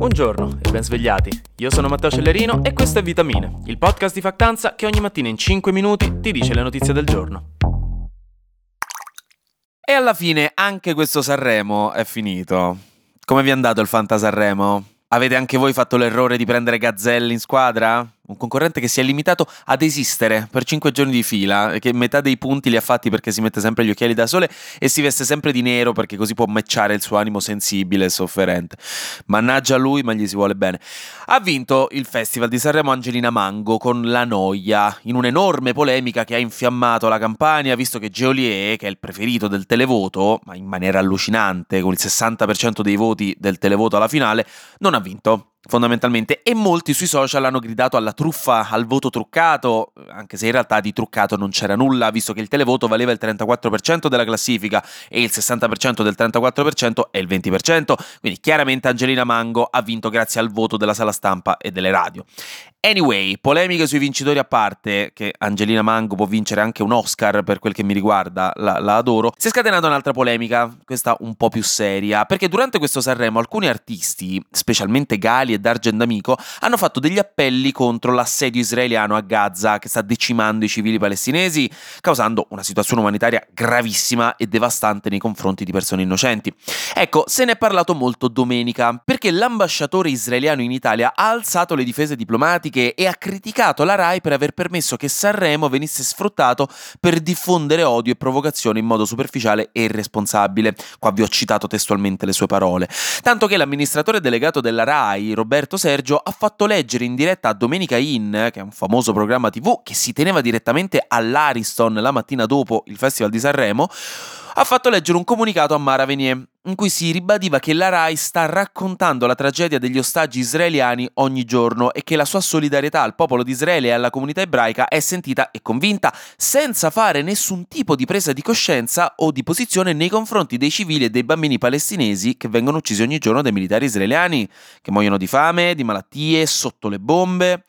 Buongiorno e ben svegliati. Io sono Matteo Cellerino e questo è Vitamine, il podcast di Factanza che ogni mattina in 5 minuti ti dice le notizie del giorno. E alla fine anche questo Sanremo è finito. Come vi è andato il Fanta Sanremo? Avete anche voi fatto l'errore di prendere Gazzelli in squadra? Un concorrente che si è limitato ad esistere per 5 giorni di fila, che metà dei punti li ha fatti perché si mette sempre gli occhiali da sole e si veste sempre di nero perché così può matchare il suo animo sensibile e sofferente. Mannaggia lui, ma gli si vuole bene. Ha vinto il Festival di Sanremo Angelina Mango con La Noia, in un'enorme polemica che ha infiammato la Campania, visto che Geolier, che è il preferito del televoto, ma in maniera allucinante, con il 60% dei voti del televoto alla finale, non ha vinto. Fondamentalmente, e molti sui social hanno gridato alla truffa, al voto truccato, anche se in realtà di truccato non c'era nulla, visto che il televoto valeva il 34% della classifica e il 60% del 34% e il 20%, quindi chiaramente Angelina Mango ha vinto grazie al voto della sala stampa e delle radio. Anyway, polemiche sui vincitori a parte, che Angelina Mango può vincere anche un Oscar per quel che mi riguarda, la adoro. Si è scatenata un'altra polemica, questa un po' più seria, perché durante questo Sanremo alcuni artisti, specialmente Gali e Dargen D'Amico, hanno fatto degli appelli contro l'assedio israeliano a Gaza, che sta decimando i civili palestinesi, causando una situazione umanitaria gravissima e devastante nei confronti di persone innocenti. Ecco, se ne è parlato molto domenica, perché l'ambasciatore israeliano in Italia ha alzato le difese diplomatiche e ha criticato la RAI per aver permesso che Sanremo venisse sfruttato per diffondere odio e provocazione in modo superficiale e irresponsabile. Qua vi ho citato testualmente le sue parole. Tanto che l'amministratore delegato della RAI, Roberto Sergio, ha fatto leggere in diretta a Domenica In, che è un famoso programma TV che si teneva direttamente all'Ariston la mattina dopo il Festival di Sanremo, ha fatto leggere un comunicato a Mara Venier, in cui si ribadiva che la RAI sta raccontando la tragedia degli ostaggi israeliani ogni giorno e che la sua solidarietà al popolo di Israele e alla comunità ebraica è sentita e convinta, senza fare nessun tipo di presa di coscienza o di posizione nei confronti dei civili e dei bambini palestinesi che vengono uccisi ogni giorno dai militari israeliani, che muoiono di fame, di malattie, sotto le bombe.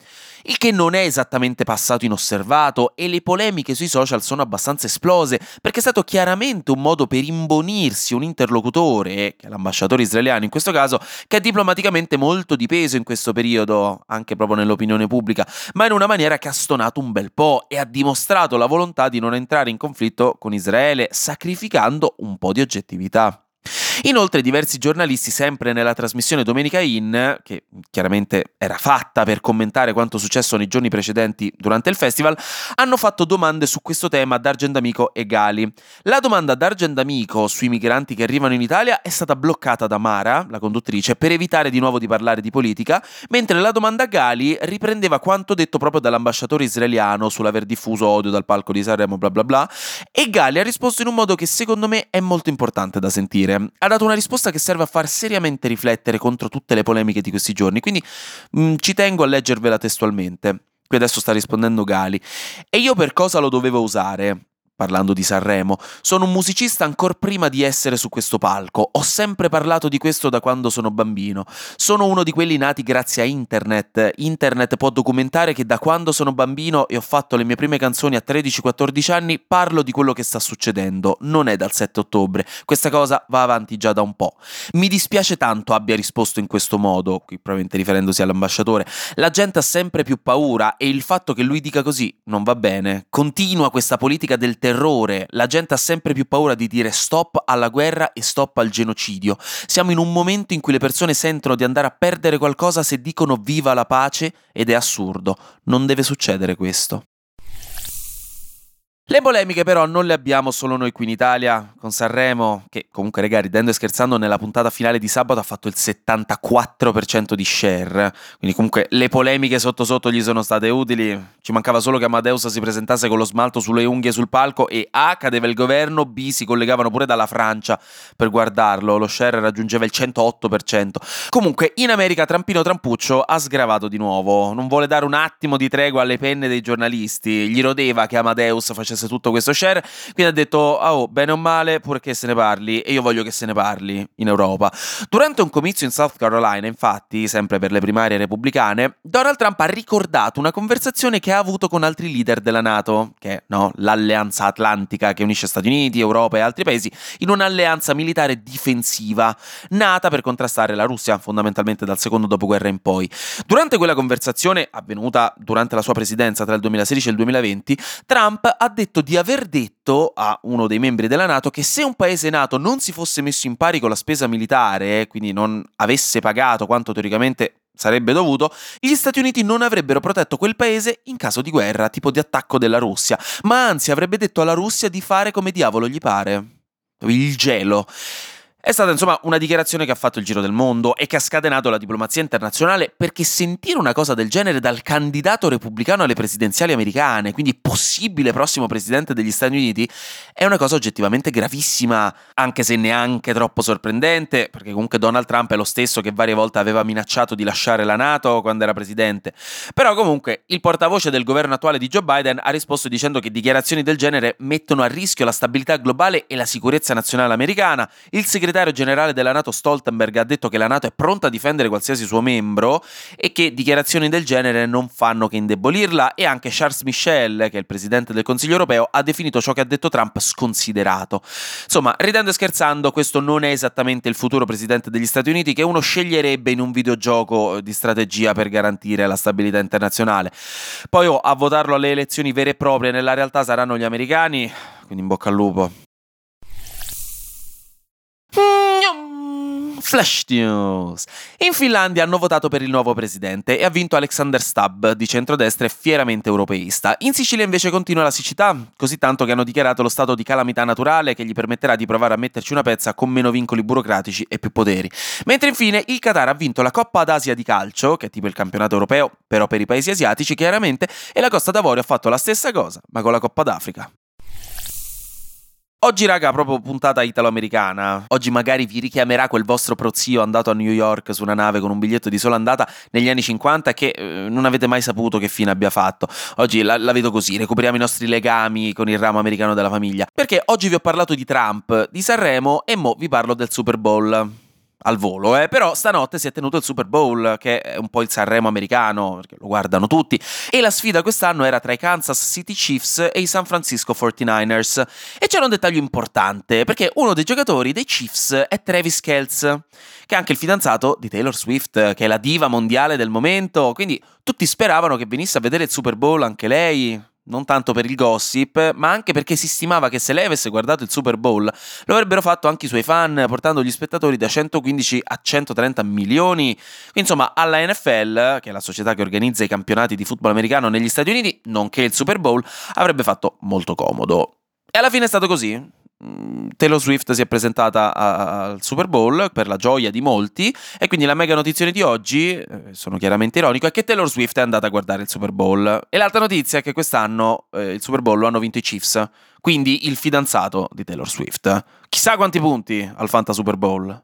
Il che non è esattamente passato inosservato e le polemiche sui social sono abbastanza esplose, perché è stato chiaramente un modo per imbonirsi un interlocutore, che è l'ambasciatore israeliano in questo caso, che è diplomaticamente molto di peso in questo periodo, anche proprio nell'opinione pubblica, ma in una maniera che ha stonato un bel po' e ha dimostrato la volontà di non entrare in conflitto con Israele, sacrificando un po' di oggettività. Inoltre diversi giornalisti, sempre nella trasmissione Domenica In, che chiaramente era fatta per commentare quanto successo nei giorni precedenti durante il festival, hanno fatto domande su questo tema a Dargen D'Amico e Gali. La domanda a Dargen D'Amico sui migranti che arrivano in Italia è stata bloccata da Mara, la conduttrice, per evitare di nuovo di parlare di politica, mentre la domanda a Gali riprendeva quanto detto proprio dall'ambasciatore israeliano sull'aver diffuso odio dal palco di Sanremo, bla bla bla, e Gali ha risposto in un modo che secondo me è molto importante da sentire. Ha dato una risposta che serve a far seriamente riflettere contro tutte le polemiche di questi giorni, quindi ci tengo a leggervela testualmente. Qui adesso sta rispondendo Gali. E io per cosa lo dovevo usare? Parlando di Sanremo, sono un musicista ancor prima di essere su questo palco, ho sempre parlato di questo da quando sono bambino, sono uno di quelli nati grazie a internet può documentare che da quando sono bambino e ho fatto le mie prime canzoni a 13-14 anni parlo di quello che sta succedendo, non è dal 7 ottobre, questa cosa va avanti già da un po'. Mi dispiace tanto abbia risposto in questo modo, qui probabilmente riferendosi all'ambasciatore, la gente ha sempre più paura e il fatto che lui dica così non va bene, continua questa politica del terrore, la gente ha sempre più paura di dire stop alla guerra e stop al genocidio. Siamo in un momento in cui le persone sentono di andare a perdere qualcosa se dicono viva la pace ed è assurdo, non deve succedere questo. Le polemiche però non le abbiamo solo noi qui in Italia, con Sanremo, che comunque regà, ridendo e scherzando, nella puntata finale di sabato ha fatto il 74% di share, quindi comunque le polemiche sotto sotto gli sono state utili, ci mancava solo che Amadeus si presentasse con lo smalto sulle unghie sul palco e A, cadeva il governo, B, si collegavano pure dalla Francia per guardarlo, lo share raggiungeva il 108%, comunque in America Trampino Trampuccio ha sgravato di nuovo, non vuole dare un attimo di tregua alle penne dei giornalisti, gli rodeva che Amadeus facesse Packers, tutto questo share, quindi ha detto bene o male purché se ne parli, e io voglio che se ne parli in Europa. Durante un comizio in South Carolina, infatti, sempre per le primarie repubblicane, Donald Trump ha ricordato una conversazione che ha avuto con altri leader della Nato, che è l'alleanza atlantica che unisce Stati Uniti, Europa e altri paesi in un'alleanza militare difensiva nata per contrastare la Russia fondamentalmente dal secondo dopoguerra in poi. Durante quella conversazione, avvenuta durante la sua presidenza tra il 2016 e il 2020, Trump ha detto di aver detto a uno dei membri della NATO che se un paese NATO non si fosse messo in pari con la spesa militare, quindi non avesse pagato quanto teoricamente sarebbe dovuto, gli Stati Uniti non avrebbero protetto quel paese in caso di guerra, tipo di attacco della Russia, ma anzi avrebbe detto alla Russia di fare come diavolo gli pare. Il gelo. È stata insomma una dichiarazione che ha fatto il giro del mondo e che ha scatenato la diplomazia internazionale, perché sentire una cosa del genere dal candidato repubblicano alle presidenziali americane, quindi possibile prossimo presidente degli Stati Uniti, è una cosa oggettivamente gravissima, anche se neanche troppo sorprendente, perché comunque Donald Trump è lo stesso che varie volte aveva minacciato di lasciare la NATO quando era presidente. Però comunque il portavoce del governo attuale di Joe Biden ha risposto dicendo che dichiarazioni del genere mettono a rischio la stabilità globale e la sicurezza nazionale americana. Il segretario generale della NATO Stoltenberg ha detto che la NATO è pronta a difendere qualsiasi suo membro e che dichiarazioni del genere non fanno che indebolirla, e anche Charles Michel, che è il presidente del Consiglio europeo, ha definito ciò che ha detto Trump sconsiderato. Insomma, ridendo e scherzando, questo non è esattamente il futuro presidente degli Stati Uniti che uno sceglierebbe in un videogioco di strategia per garantire la stabilità internazionale. Poi a votarlo alle elezioni vere e proprie nella realtà saranno gli americani, quindi in bocca al lupo. Flash News. In Finlandia hanno votato per il nuovo presidente e ha vinto Alexander Stubb, di centrodestra e fieramente europeista. In Sicilia invece continua la siccità, così tanto che hanno dichiarato lo stato di calamità naturale, che gli permetterà di provare a metterci una pezza con meno vincoli burocratici e più poteri. Mentre infine il Qatar ha vinto la Coppa d'Asia di calcio, che è tipo il campionato europeo, però per i paesi asiatici chiaramente, e la Costa d'Avorio ha fatto la stessa cosa, ma con la Coppa d'Africa. Oggi raga, proprio puntata italo-americana. Oggi magari vi richiamerà quel vostro prozio andato a New York su una nave con un biglietto di sola andata negli anni 50 che non avete mai saputo che fine abbia fatto. Oggi la vedo così, recuperiamo i nostri legami con il ramo americano della famiglia. Perché oggi vi ho parlato di Trump, di Sanremo e mo vi parlo del Super Bowl. Al volo, però stanotte si è tenuto il Super Bowl, che è un po' il Sanremo americano, perché lo guardano tutti, e la sfida quest'anno era tra i Kansas City Chiefs e i San Francisco 49ers. E c'era un dettaglio importante, perché uno dei giocatori dei Chiefs è Travis Kelce, che è anche il fidanzato di Taylor Swift, che è la diva mondiale del momento, quindi tutti speravano che venisse a vedere il Super Bowl anche lei. Non tanto per il gossip, ma anche perché si stimava che se lei avesse guardato il Super Bowl lo avrebbero fatto anche i suoi fan, portando gli spettatori da 115 a 130 milioni. Insomma, alla NFL, che è la società che organizza i campionati di football americano negli Stati Uniti, nonché il Super Bowl, avrebbe fatto molto comodo. E alla fine è stato così. Taylor Swift si è presentata al Super Bowl per la gioia di molti, e quindi la mega notizia di oggi, sono chiaramente ironico, è che Taylor Swift è andata a guardare il Super Bowl. E l'altra notizia è che quest'anno il Super Bowl lo hanno vinto i Chiefs, quindi il fidanzato di Taylor Swift. Chissà quanti punti al Fanta Super Bowl.